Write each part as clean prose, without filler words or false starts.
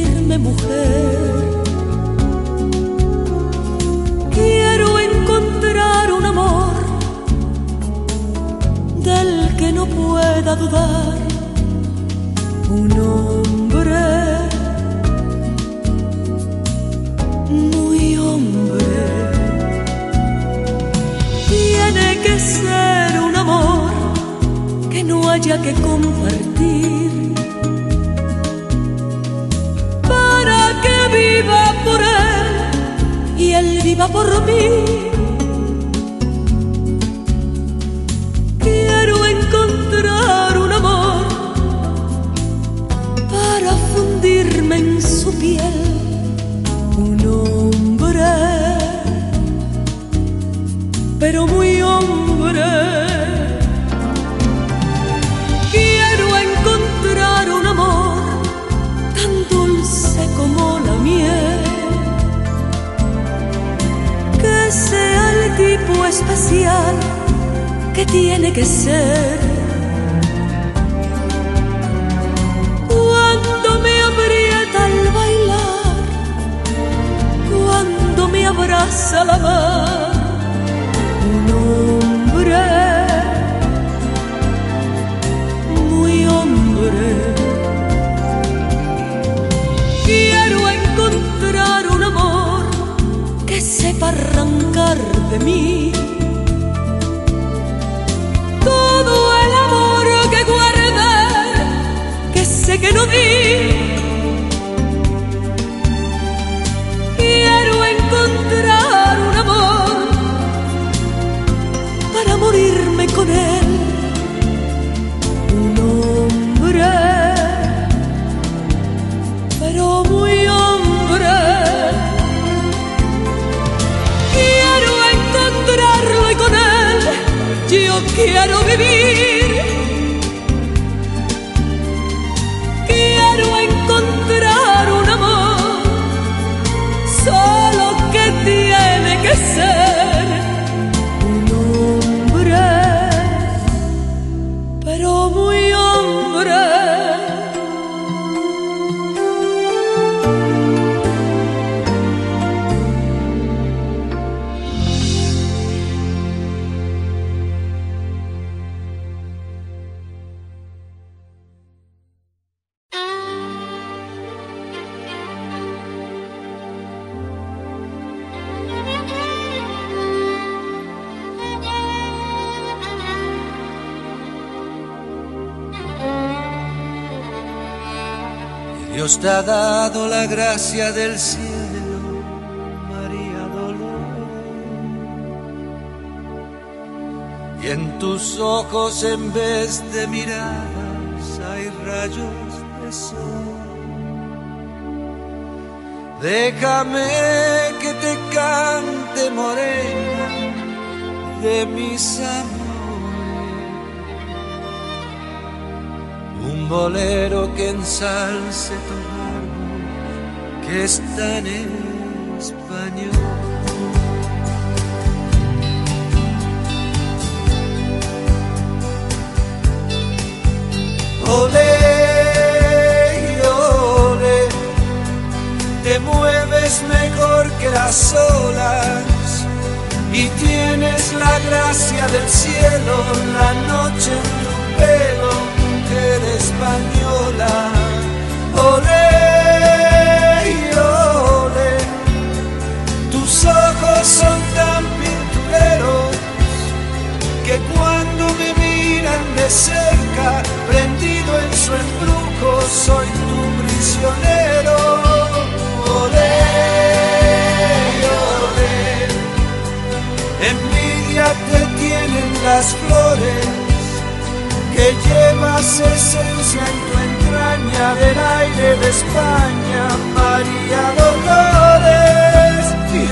decirme mujer, quiero encontrar un amor del que no pueda dudar, un hombre, muy hombre, tiene que ser un amor que no haya que compartir. Viva por él y él viva por mí. Quiero encontrar un amor para fundirme en su piel, un hombre, pero muy hombre. Quiero encontrar un amor tan dulce como la miel, que sea el tipo especial que tiene que ser. Cuando me aprieta al bailar, cuando me abraza la mar, un hombre, muy hombre. Sepa arrancar de mí todo el amor que guardé, que sé que no di. Quiero encontrar un amor para morirme con él, un hombre, pero muy hombre. Yo quiero vivir, quiero encontrar un amor, solo que tiene que ser un hombre, pero muy hombre. Dios te ha dado la gracia del cielo, María Dolores, y en tus ojos en vez de miradas hay rayos de sol. Déjame que te cante, morena, de mis amores, un bolero que ensalce tu árbol, que está en español. Olé, olé, te mueves mejor que las olas y tienes la gracia del cielo, la noche en tu pelo. Española, olé, olé, tus ojos son tan pintureros que cuando me miran de cerca, prendido en su embrujo, soy tu prisionero. Olé, olé, envidia te tienen las flores que llevas esencia en tu entraña del aire de España, María Dolores. Y olé,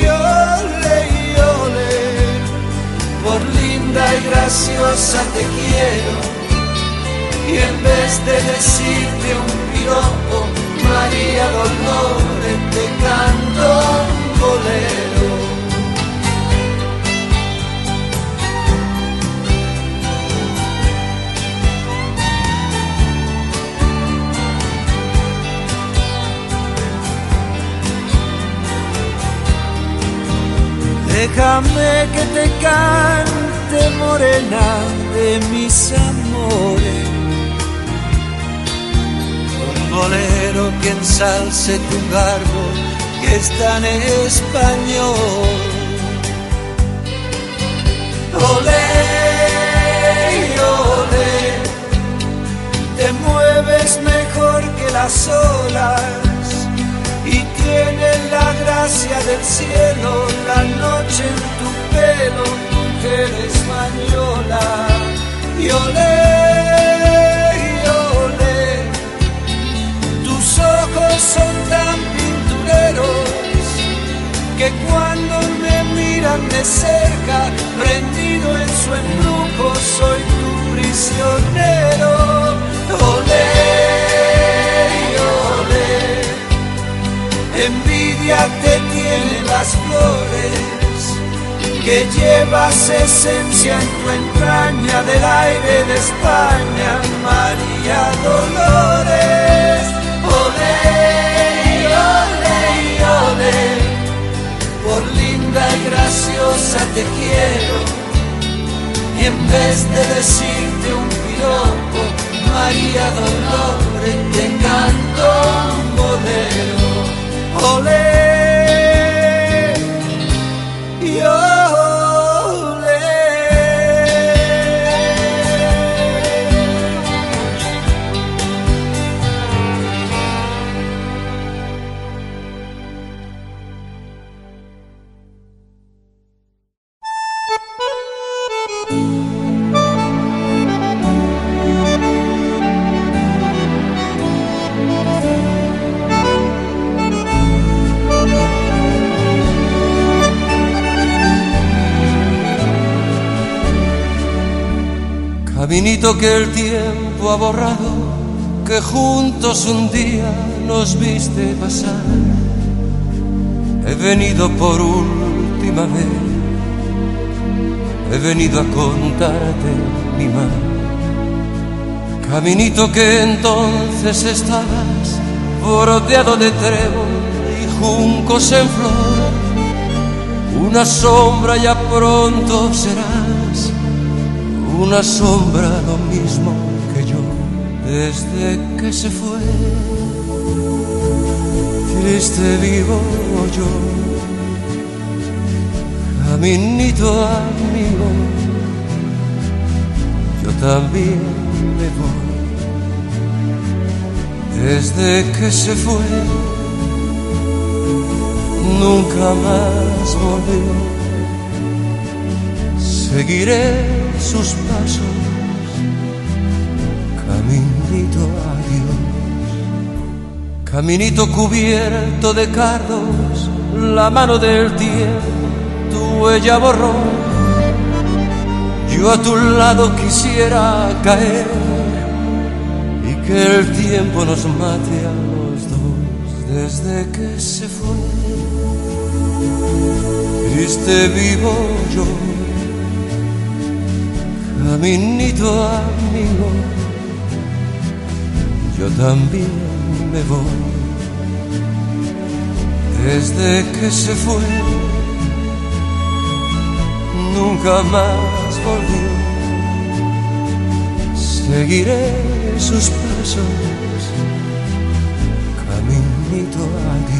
y olé, y olé, por linda y graciosa te quiero, y en vez de decirte un piropo, María Dolores, te canto un bolero. Déjame que te cante, morena de mis amores, un bolero que ensalce tu garbo, que es tan español. Olé, olé, te mueves mejor que las olas, y tienes la gracia del cielo, la noche en tu pelo, mujer española. Y olé, olé, tus ojos son tan pintureros, que cuando me miran de cerca, prendido en su embrujo, soy tu prisionero. Olé, envidia te tienen las flores, que llevas esencia en tu entraña del aire de España, María Dolores. Olé, olé, olé, por linda y graciosa te quiero, y en vez de decirte un piropo, María Dolores, te canto un bolero. Olé, y olé. Caminito que el tiempo ha borrado, que juntos un día nos viste pasar. He venido por última vez, he venido a contarte mi mar. Caminito que entonces estabas bordeado de trébol y juncos en flor. Una sombra ya pronto serás, una sombra lo mismo que yo. Desde que se fue, triste vivo yo. Caminito amigo, yo también me voy. Desde que se fue, nunca más volvió. Seguiré sus pasos, caminito adiós. Caminito cubierto de cardos, la mano del tiempo tu huella borró. Yo a tu lado quisiera caer y que el tiempo nos mate a los dos. Desde que se fue, triste vivo yo. Caminito amigo, yo también me voy. Desde que se fue, nunca más volvió. Seguiré sus pasos, caminito adiós.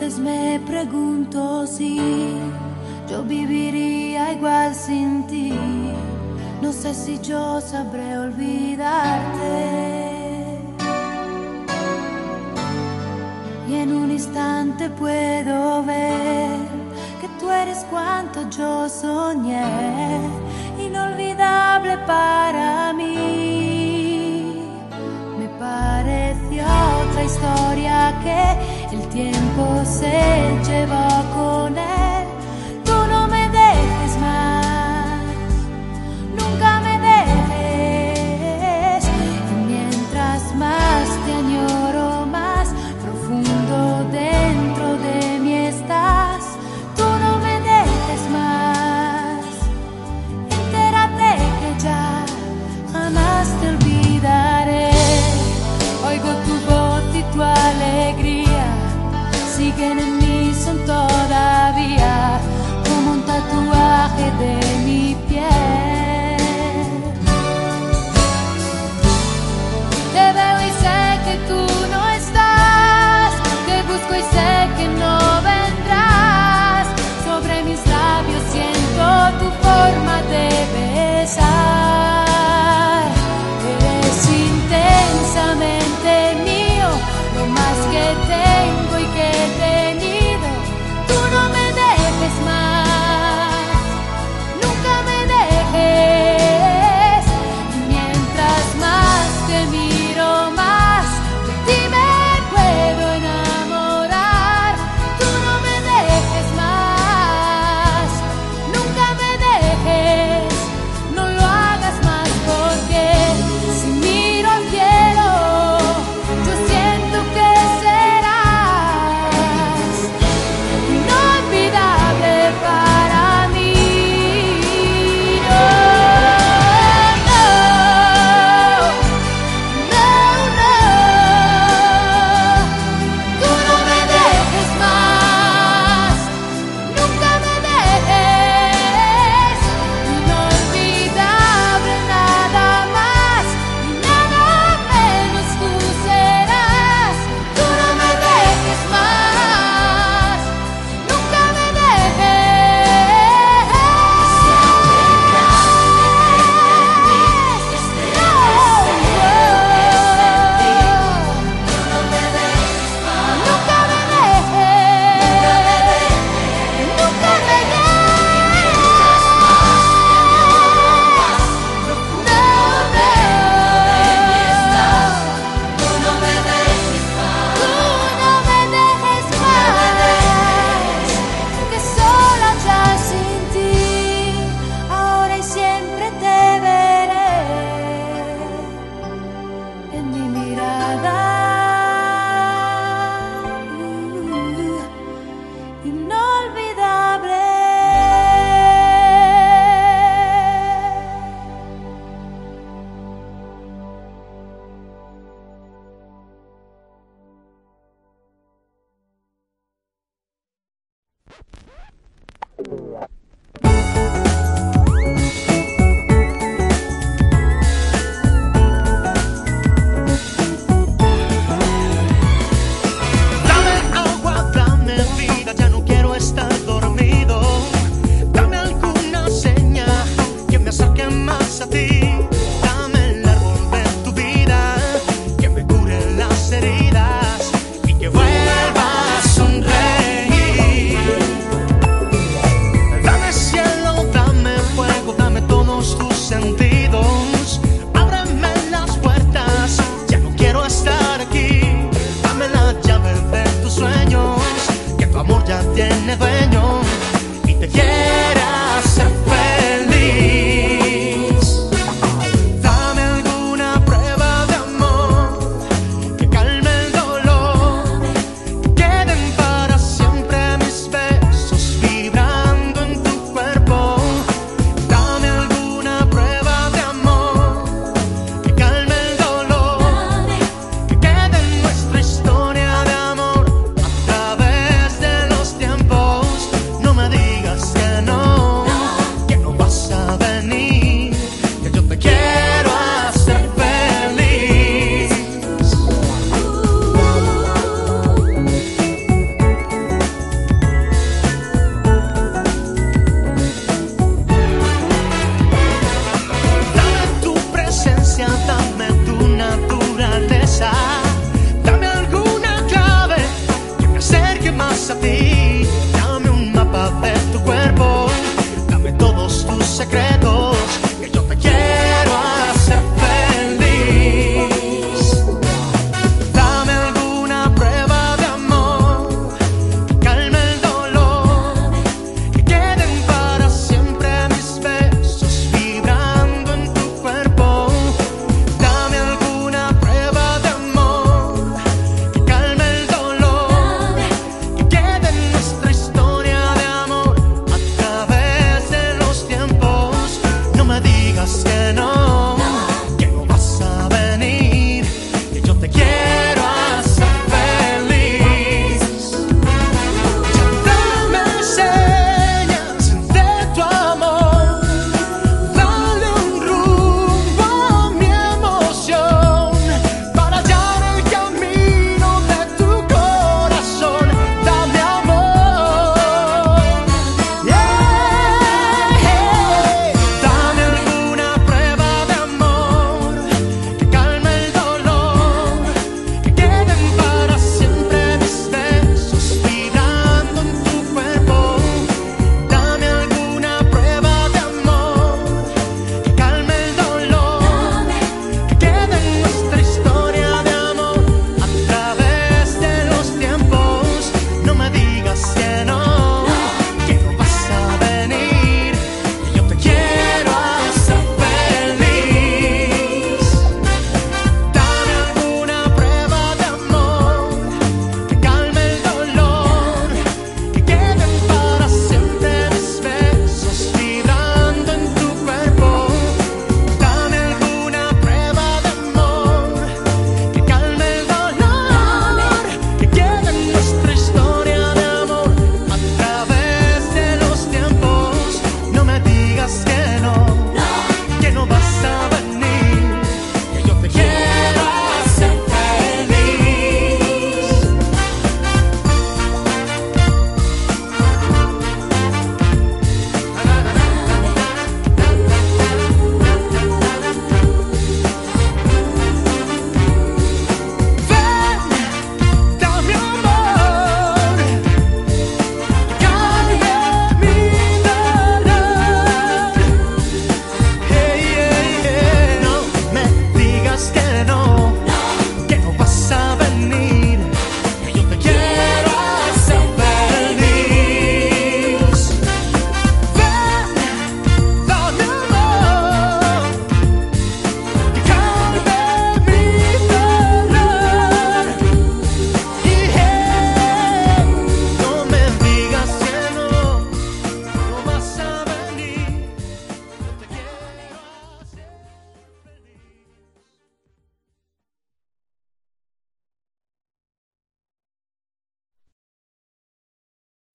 veces me pregunto si yo viviría igual sin ti. No sé si yo sabré olvidarte. Y en un instante puedo ver que tú eres cuanto yo soñé, inolvidable para mí. Me pareció otra historia que el tiempo se llevó con él. Tú no me dejes más, nunca me dejes. Y mientras más te añoro, más profundo dentro de mí estás. Tú no me dejes más, entérate que ya jamás te olvidaré. Oigo tu voz y tu alegría siguen en mí, son todavía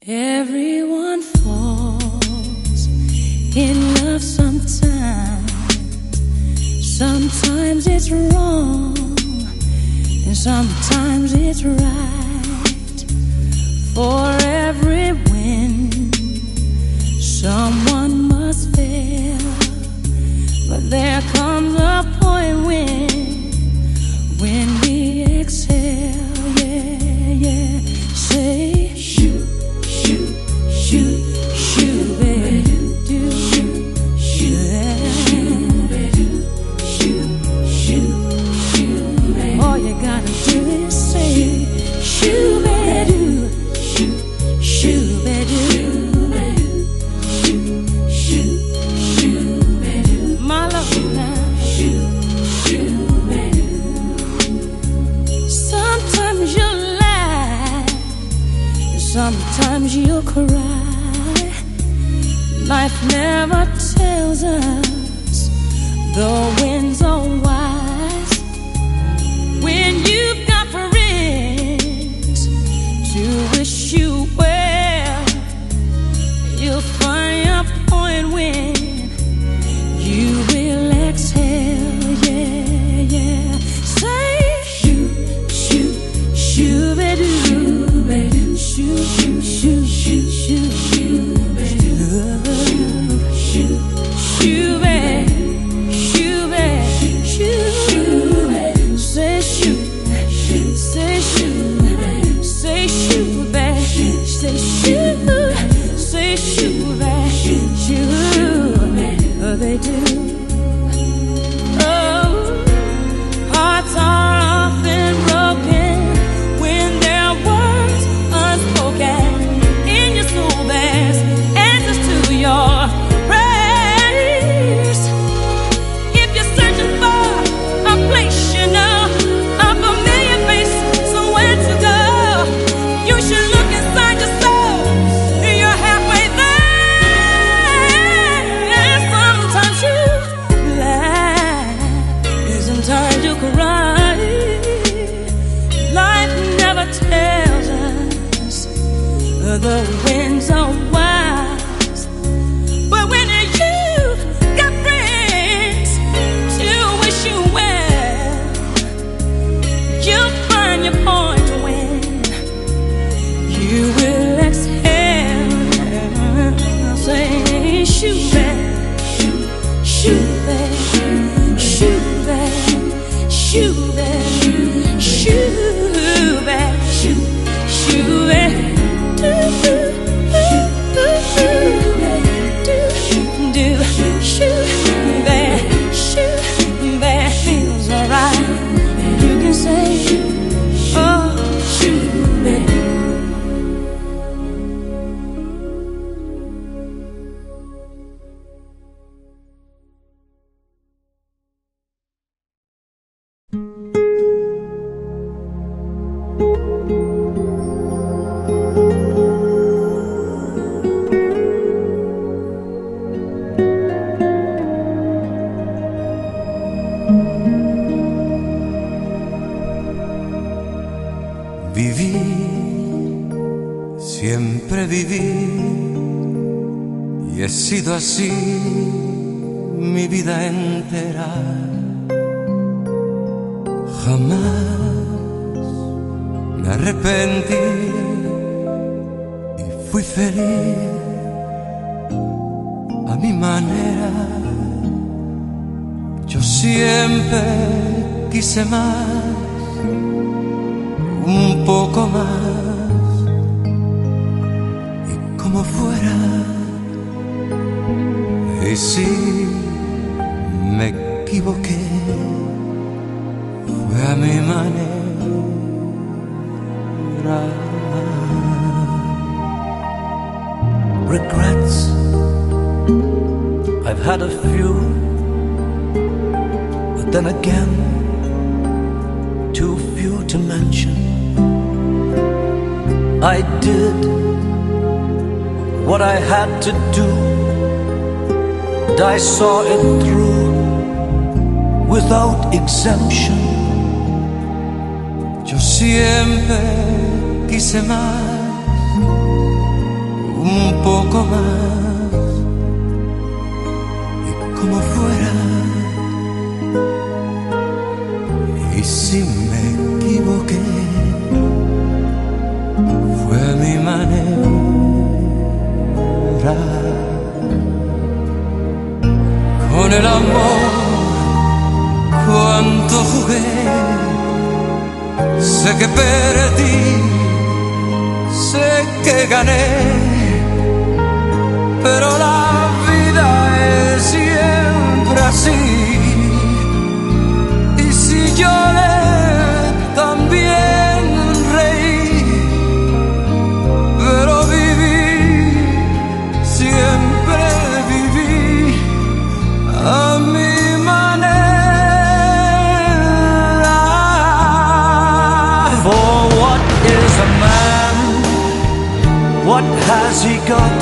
Everyone falls in love sometimes. Sometimes it's wrong, and sometimes it's right. For every win, someone must fail. But there comes a point when we exhale, yeah, yeah. Say, shoot. Sometimes you'll cry. Life never tells us the winds are wise. When you've got friends to wish you well, you'll find a point when you will exhale, yeah, yeah. Say, shoo, shoo, shoo, baby. Shoo, shoo, shoo, shoo, shoo, shoo, shoo, shoo, shoo, shoo, say shoo, say shoo, say shoo, say shoo, say shoo, shoo, they do. Oh, hearts are often broken when there was unspoken in your soul. There's answers to your prayers. If you're searching for a place, you know, a familiar face, somewhere to go, you should look inside your soul. You're halfway there. And sometimes you laugh, and sometimes you cry. Life never tells us the winds are wise. But when you've got friends to wish you well, you'll find your point when you will exhale. Say, shoot back, shoot back, shoot back, shoot back, shoot back, shoot back. Do, do, shoot back, shoot back, feels alright. You can say, oh, shoot back. Así mi vida entera, jamás me arrepentí y fui feliz a mi manera. Yo siempre quise más, un poco más, y como fuera. Y si me equivoqué, fue a mi manera. Regrets, I've had a few, but then again, too few to mention. I did what I had to do, and I saw it through without exemption. Yo siempre quise más, un poco más, y como fuera, y si me equivoqué, fue a mi manera. Con el amor cuánto jugué, sé que perdí, sé que gané, pero la vida es siempre así. Y si lloré, también reí, pero viví, siempre viví a mi manera. For what is a man? What has he got?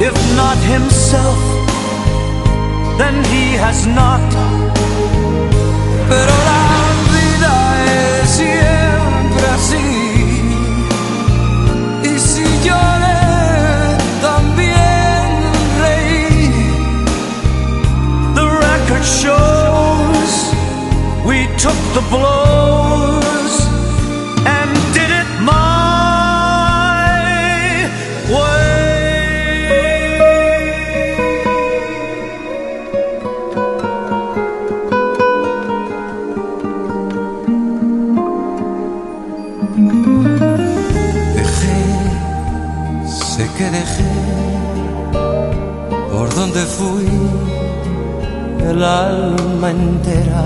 If not himself, then he has not. Pero la vida es siempre así. Y si lloré, también reí. The record shows we took the blows and did it my que dejé por donde fui el alma entera.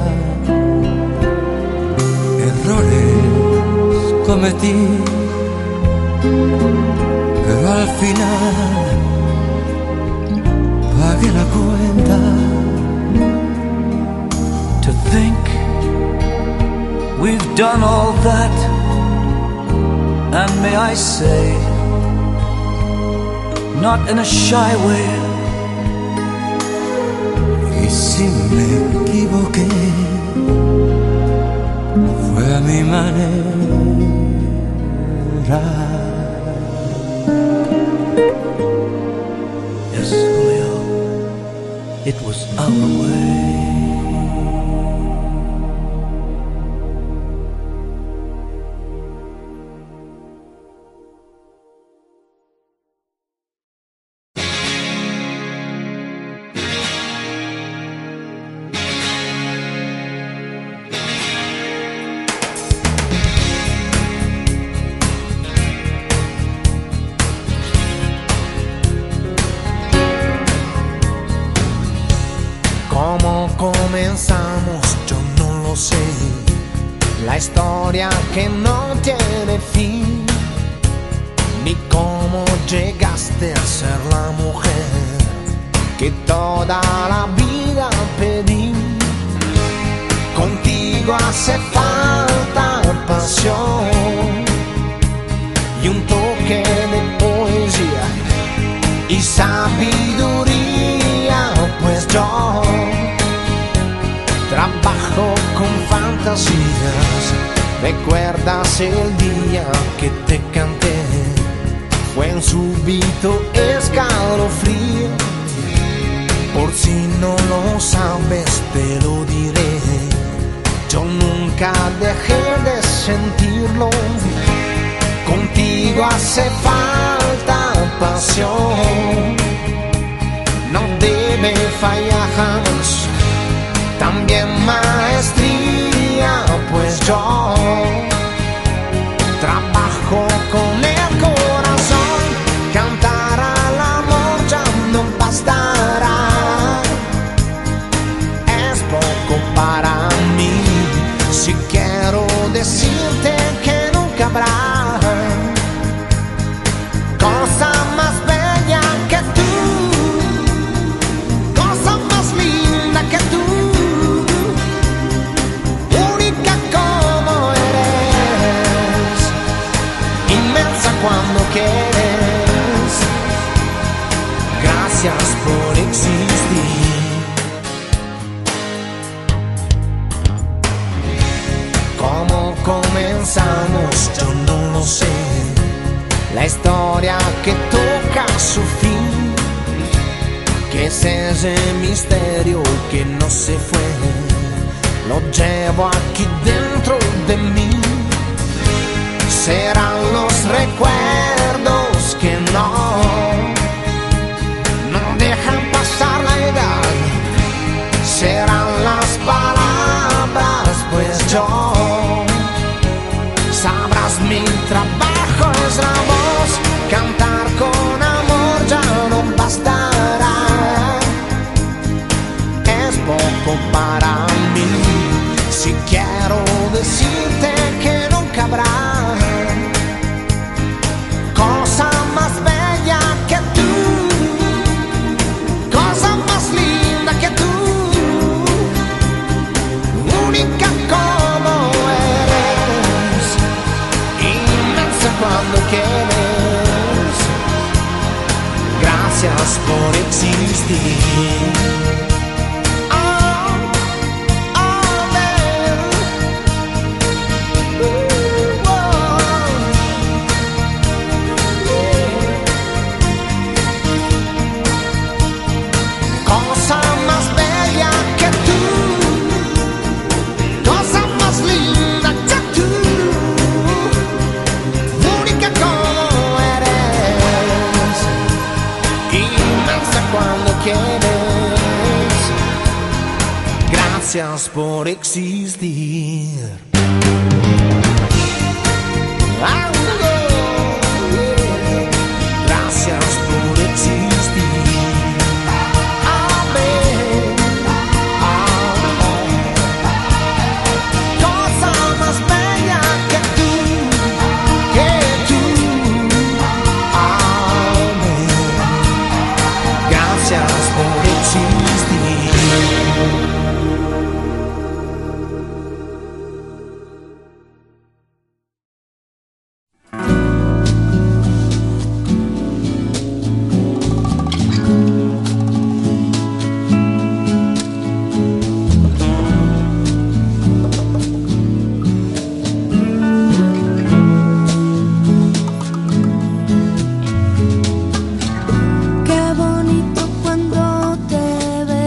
Errores cometí, pero al final pagué la cuenta. To think we've done all that, and may I say, not in a shy way. Y si me equivoqué, fue a mi manera. Yes, Julio, it was our way. la storia che tocca su fin, que es ese misterio que no se fue, lo llevo aquí dentro de mí. Serán los recuerdos que no dejan pasar la edad, serán las palabras, pues yo sabrás mi trabajo es la voz, cantar con amor ya no bastará, es poco para mí, si quiero decirte que nunca habrá cosa más bella que tú, cosa más linda que tú, única como eres, inmensa cuando quieres, gracias por existir. Gracias por existir. Gracias por existir. Amén. Cosa más bella que tú, amén. Gracias por existir. Qué bonito cuando te veo.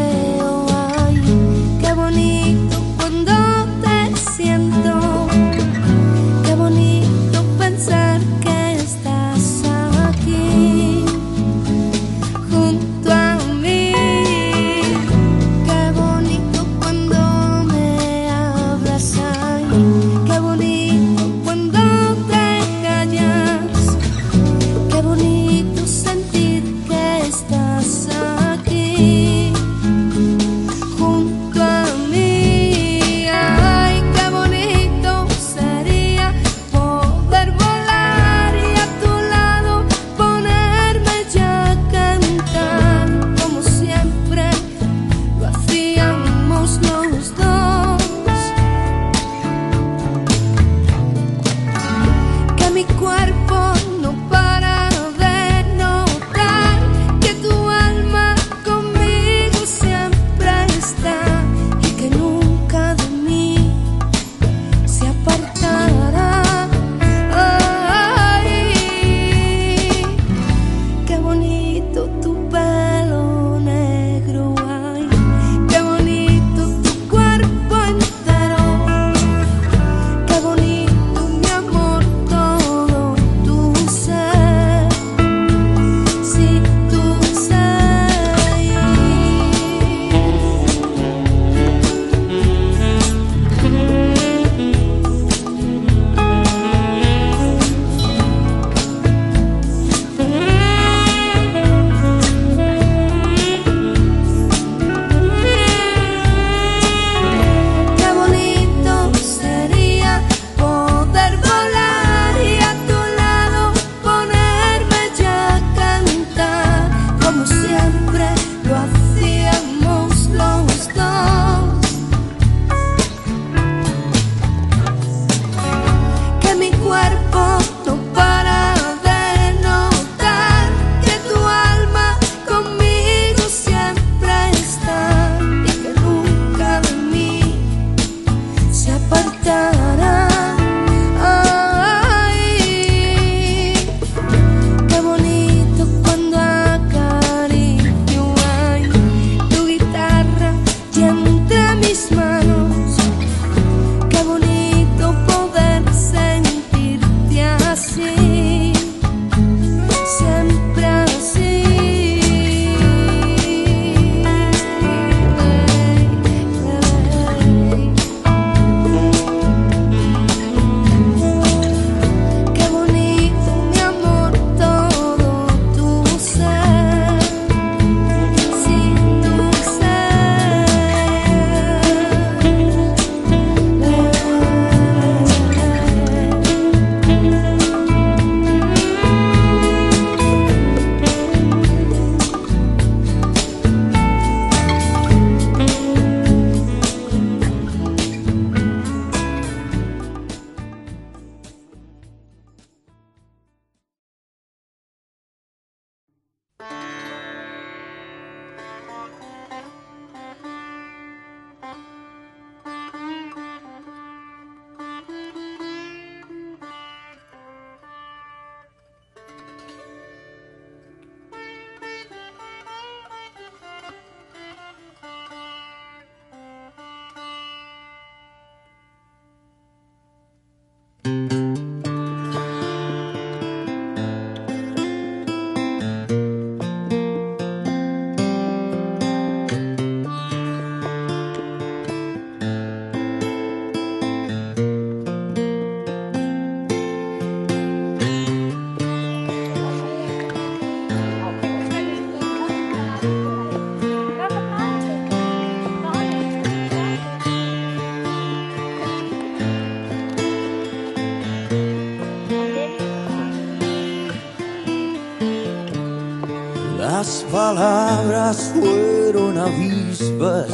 palabras fueron avispas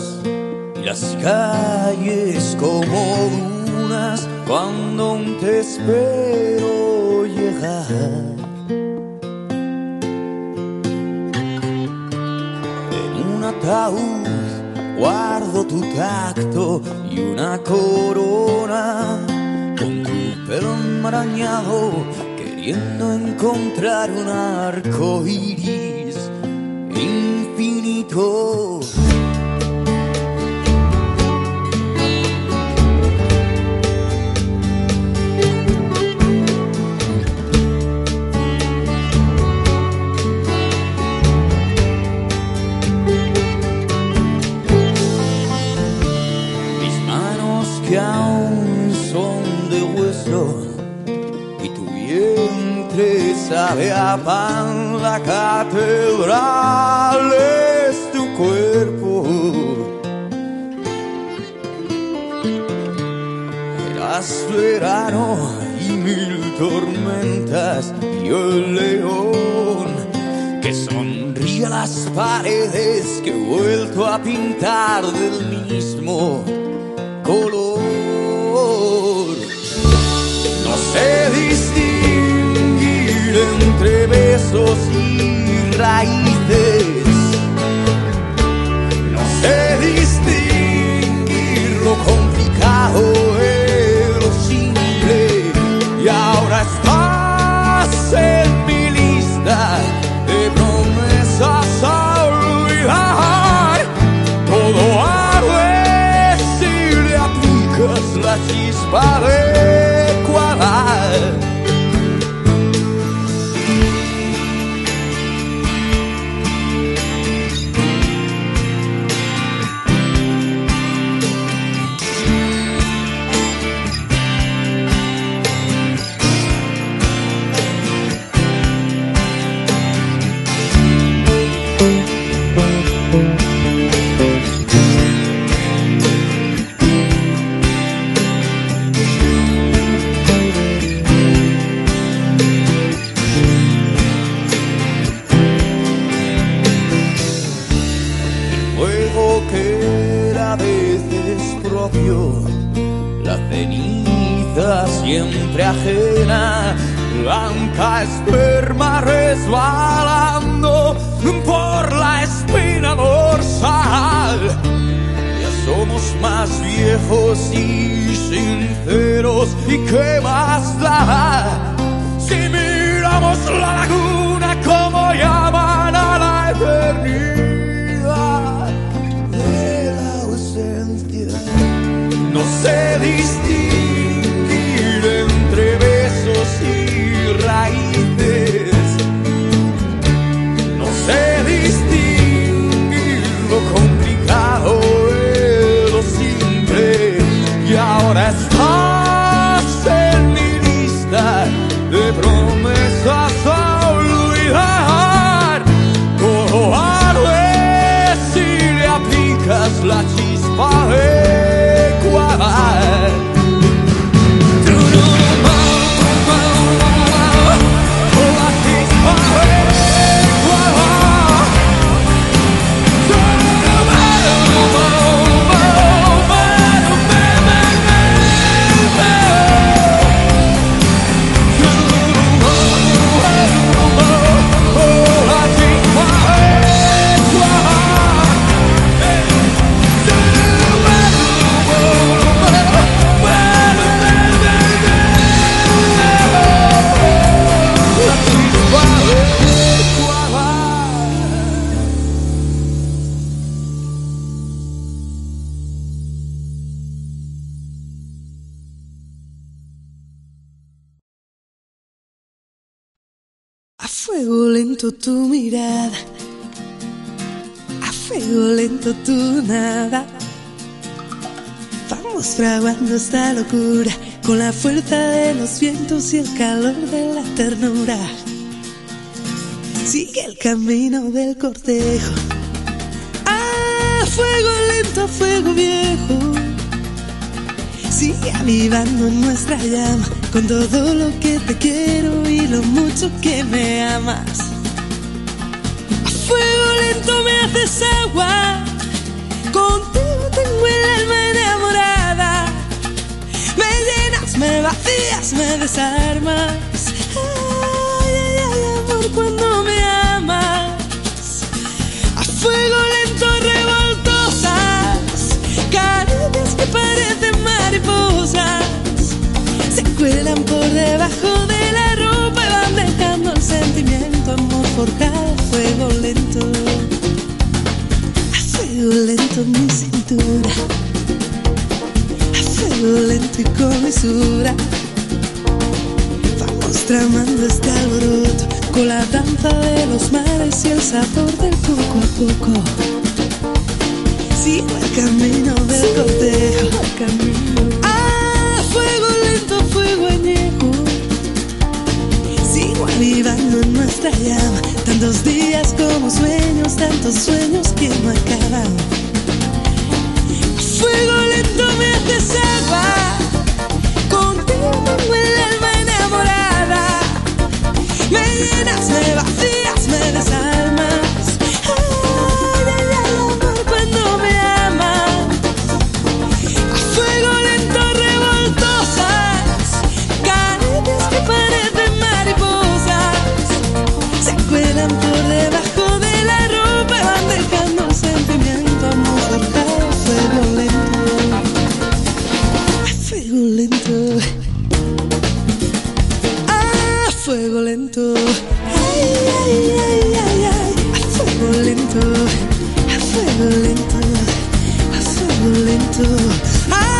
y las calles como dunas cuando aún te espero llegar. En un ataúd guardo tu tacto y una corona con tu pelo enmarañado queriendo encontrar un arco iris infinito. Mis manos que aún son de hueso y tu vientre sabe a pan, la catedral es tu cuerpo. Eras verano y mil tormentas y el león que sonríe a las paredes que he vuelto a pintar del mismo color. No sé distinguir entre besos y raíces, no sé distinguir lo complicado de lo simple, y ahora estás en mi lista de promesas a olvidar. Todo arde si le aplicas la chispa adecuada. La ceniza siempre ajena, blanca esperma resbalando por la espina dorsal. Ya somos más viejos y sinceros, ¿y qué más da? Si miramos la laguna como llaman a la eternidad. No sé distinguir entre besos y raíces, no sé distinguir lo complicado de lo simple, y ahora estás en mi lista de promesas a olvidar. Todo arde si le aplicas la chispa de tu mirada, a fuego lento tu nada. Vamos fraguando esta locura con la fuerza de los vientos y el calor de la ternura. Sigue el camino del cortejo, a fuego lento, a fuego viejo. Sigue avivando nuestra llama con todo lo que te quiero y lo mucho que me amas. Fuego eres agua. Contigo tengo el alma enamorada. Me llenas, me vacías, me desarmas. Ay, ay, ay, amor, cuando me amas. A fuego lento, revoltosas, caricias que parecen mariposas. Se cuelan por debajo de la ropa y van dejando el sentimiento, amor forjado a fuego lento. A fuego lento mi cintura, a fuego lento y con mesura. Vamos tramando este alboroto con la danza de los mares y el sabor del poco a poco. Sigo el camino del cortejo, el camino. ¡Ah, fuego! Fuego añejo, sigo avivando en nuestra llama. Tantos días como sueños, tantos sueños que no acaban. A fuego lento me haces agua. Contigo tengo el alma enamorada. Me llenas, me vacías, me desarmas. Ay, ay, ay, amor, cuando me amas. A fuego lento revoltosa. Parecen mariposas, se cuelan por debajo de la ropa, van dejando el sentimiento, amor forjado a fuego lento, a fuego lento, a fuego lento, ay, ay, ay, ay, ay, a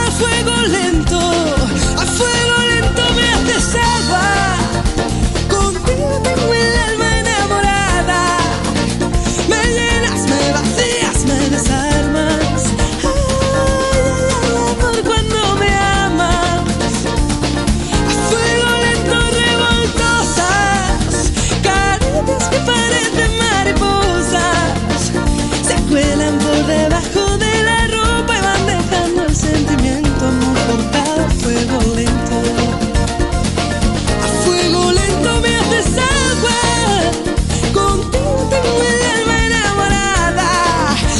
fuego lento, a fuego lento, a fuego lento, a fuego lento, a fuego lento me haces agua. Tengo el alma enamorada. Me llenas, me vacías, me desarmas. Ay, ay, ay, amor, cuando me amas. A fuego lento, revoltosas, caricias que parecen mariposas. Se cuelan por debajo de la ropa y van dejando el sentimiento, amor forjado a fuego lento.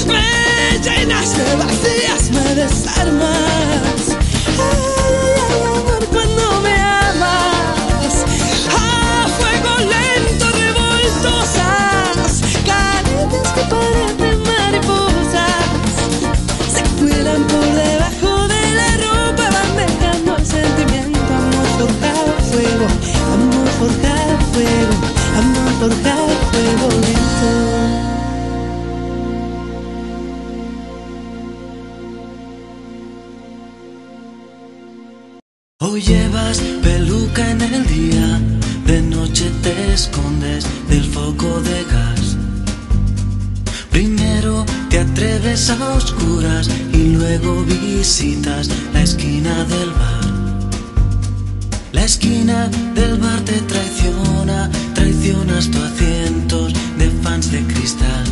Me vacías, me desarmas. Ay, ay, amor, cuando me amas. A fuego lento, revoltosas, caricias que parecen mariposas. Se cuelan por debajo de la ropa, van dejando el sentimiento, amor forjado a fuego, amor forjado a fuego, amor forjado a fuego lento. Hoy llevas peluca en el día, de noche te escondes del foco de gas. Primero te atreves a oscuras y luego visitas la esquina del bar. La esquina del bar te traiciona, traicionas tú a cientos de fans de cristal.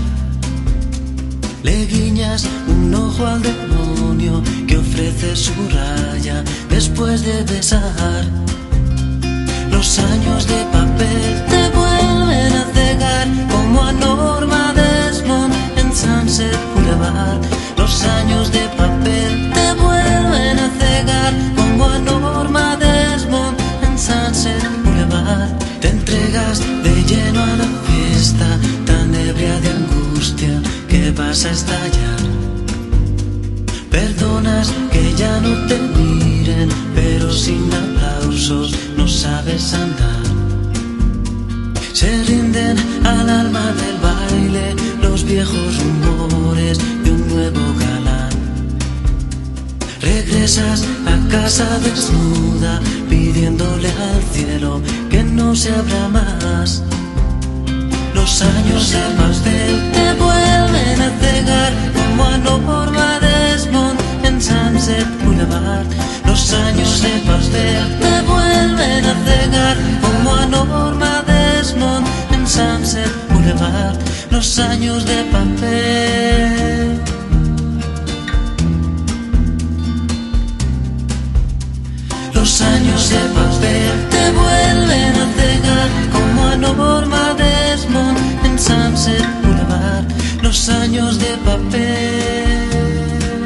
Le guiñas un ojo al demonio que ofrece su raya después de besar. Los años de papel te vuelven a cegar, como a Norma Desmond en Sunset Boulevard. Los años de papel te vuelven a cegar, como a Norma Desmond en Sunset Boulevard. Te entregas de lleno a la fiesta, tan ebria de angustia que vas a estallar. Perdonas que ya no te miren, pero sin aplausos no sabes andar. Se rinden al alma del baile los viejos rumores de un nuevo galán. Regresas a casa desnuda, pidiéndole al cielo que no se abra más. Los años de pastel te vuelven a cegar, como a Norma Desmond en Sunset Boulevard. Los años de pastel te vuelven a cegar, como a Norma Desmond en Sunset Boulevard. Los años de papel. Los años de papel te vuelven a cegar, como a Norma Desmond en Sunset Boulevard. Los años ever been.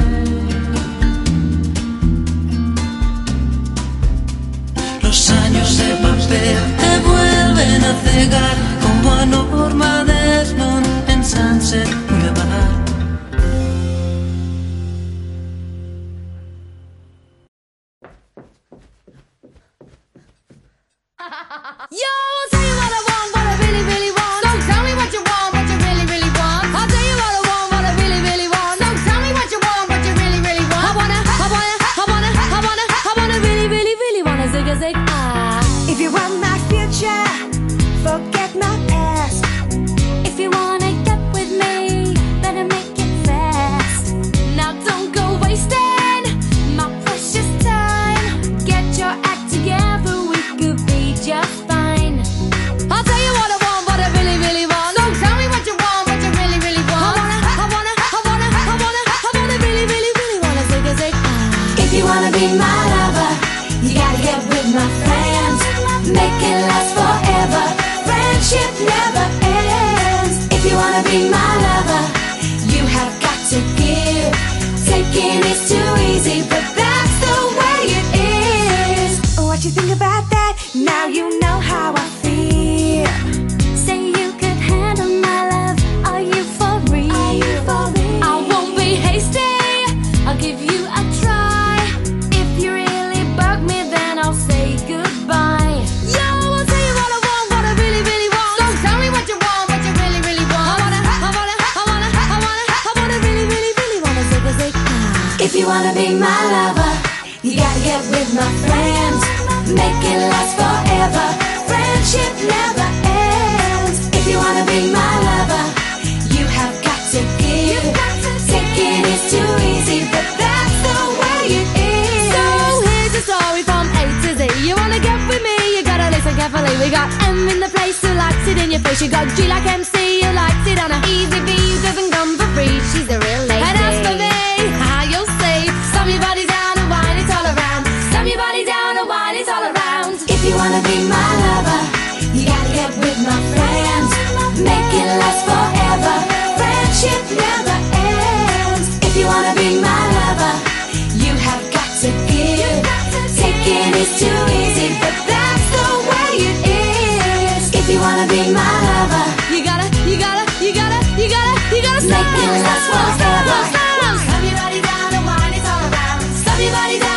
Los años de papel te vuelven a cegar, como a Norma Desmond en Sunset Boulevard. If you want my future, forget my past. If you wanna get with me, better make it fast. Now don't go wasting my precious time. Get your act together, we could be just fine. I'll tell you what I want, what I really, really want. Don't tell me what you want, what you really, really want. I wanna really, really, really wanna zig-a-zig. If you wanna be my lover, you gotta get with my friends. Make it last forever. Friendship never ends. If you wanna be my lover, you have got to give. Taking is too easy, but that's the way it is. What you think about that? Now you know how I feel. Say you could handle my love. Are you for real? Are you for real? I won't be hasty. I'll give you a try. If you wanna be my lover, you gotta get with my friends. Make it last forever. Friendship never ends. If you wanna be my lover, you have got to give. Taking is too easy, but that's the way it is. So here's a story from A to Z. You wanna get with me, you gotta listen carefully. We got M in the place who likes it in your face. You got G like MC who likes it on a easy V who doesn't come for free. She's a real lady. And as for me, if you wanna be my lover, you gotta get with my friends. Make it last forever. Friendship never ends. If you wanna be my lover, you have got to give. Taking is too easy, but that's the way it is. If you wanna be my lover, you gotta stop. Make it last forever. Stop your body down and wine it all around. Stop your body down.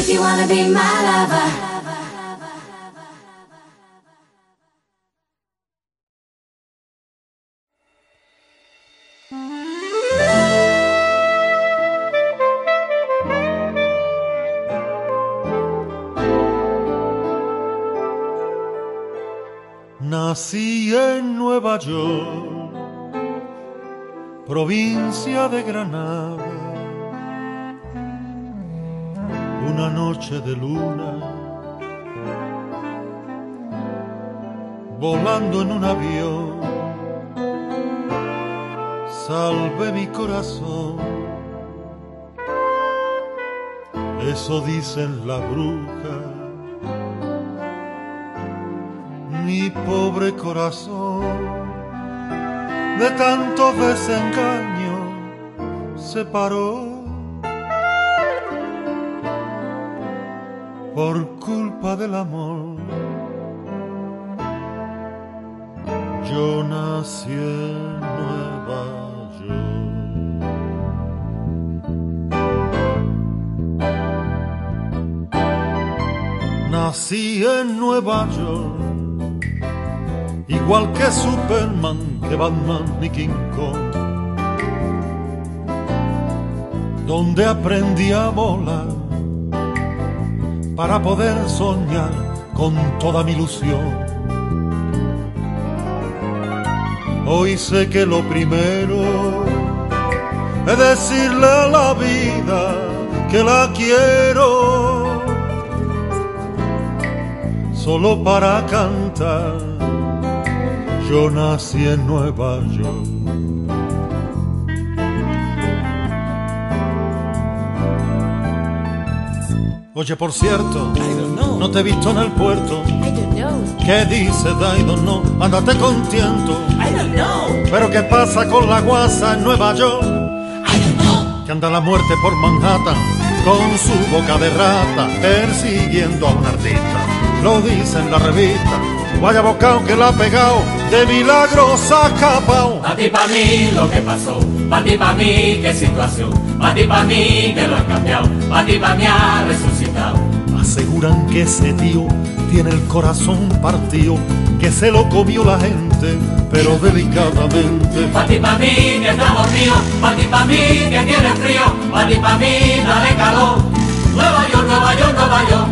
If you wanna be my lover. Nací en Nueva York, provincia de Granada. Una noche de luna, volando en un avión, salvé mi corazón. Eso dicen las brujas. Mi pobre corazón, de tanto desengaño, se paró por culpa del amor. Yo nací en Nueva York. Nací en Nueva York. Igual que Superman, que Batman ni King Kong, donde aprendí a volar para poder soñar con toda mi ilusión. Hoy sé que lo primero es decirle a la vida que la quiero, solo para cantar yo nací en Nueva York. Oye, por cierto, no te he visto en el puerto. ¿Qué dices, I don't know? Ándate con tiento. Pero ¿qué pasa con la guasa en Nueva York? Que anda la muerte por Manhattan con su boca de rata persiguiendo a un artista. Lo dice en la revista. Vaya bocao que la ha pegado, de milagro se ha escapado. Pa' ti, pa' mí lo que pasó, pa' ti, pa' mí qué situación, pa' ti, pa' mí que lo han cambiado, pa' ti, pa' mí ha resucitado. Aseguran que ese tío tiene el corazón partido, que se lo comió la gente, pero delicadamente. Pa' ti, pa' mí que estamos ríos, pa' ti, pa' mí que tiene frío, pa' ti, pa' mí dale calor. Nueva York, Nueva York, Nueva York.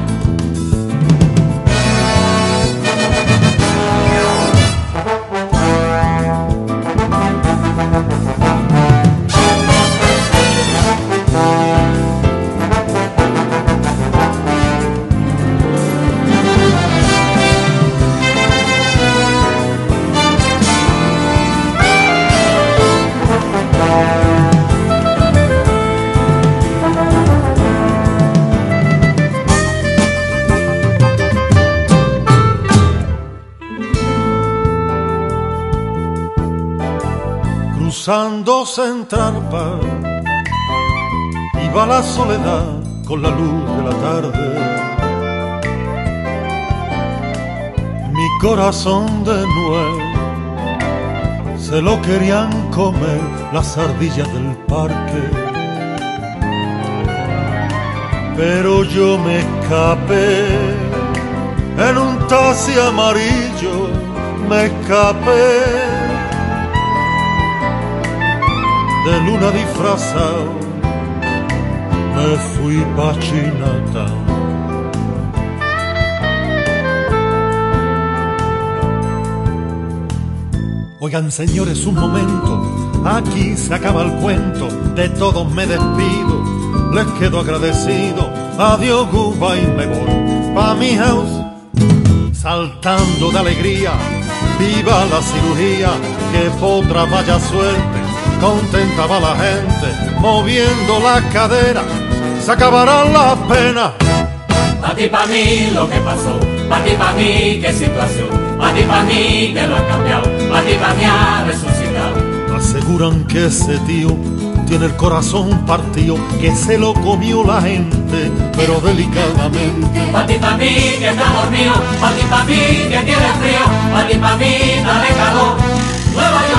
Cruzando Central Park iba la soledad con la luz de la tarde. Mi corazón de nuevo se lo querían comer las ardillas del parque, pero yo me escapé en un taxi amarillo, me escapé de luna disfrazado, me fui pa' Chinatown. Oigan señores, un momento, aquí se acaba el cuento, de todos me despido, les quedo agradecido, adiós Cuba y me voy pa' mi house, saltando de alegría, viva la cirugía, que potra vaya suerte. Contenta va la gente, moviendo la cadera, se acabarán las penas. Pa' ti, pa' mí lo que pasó, pa' ti, pa' mí qué situación, pa' mí que lo ha cambiado, pa' ti, pa' mí ha resucitado. Aseguran que ese tío tiene el corazón partido, que se lo comió la gente, pero delicadamente. Pa' ti, pa' mí que está dormido, pa' ti, pa' mí que tiene frío, pa' ti, pa' mí dale calor. Nueva York.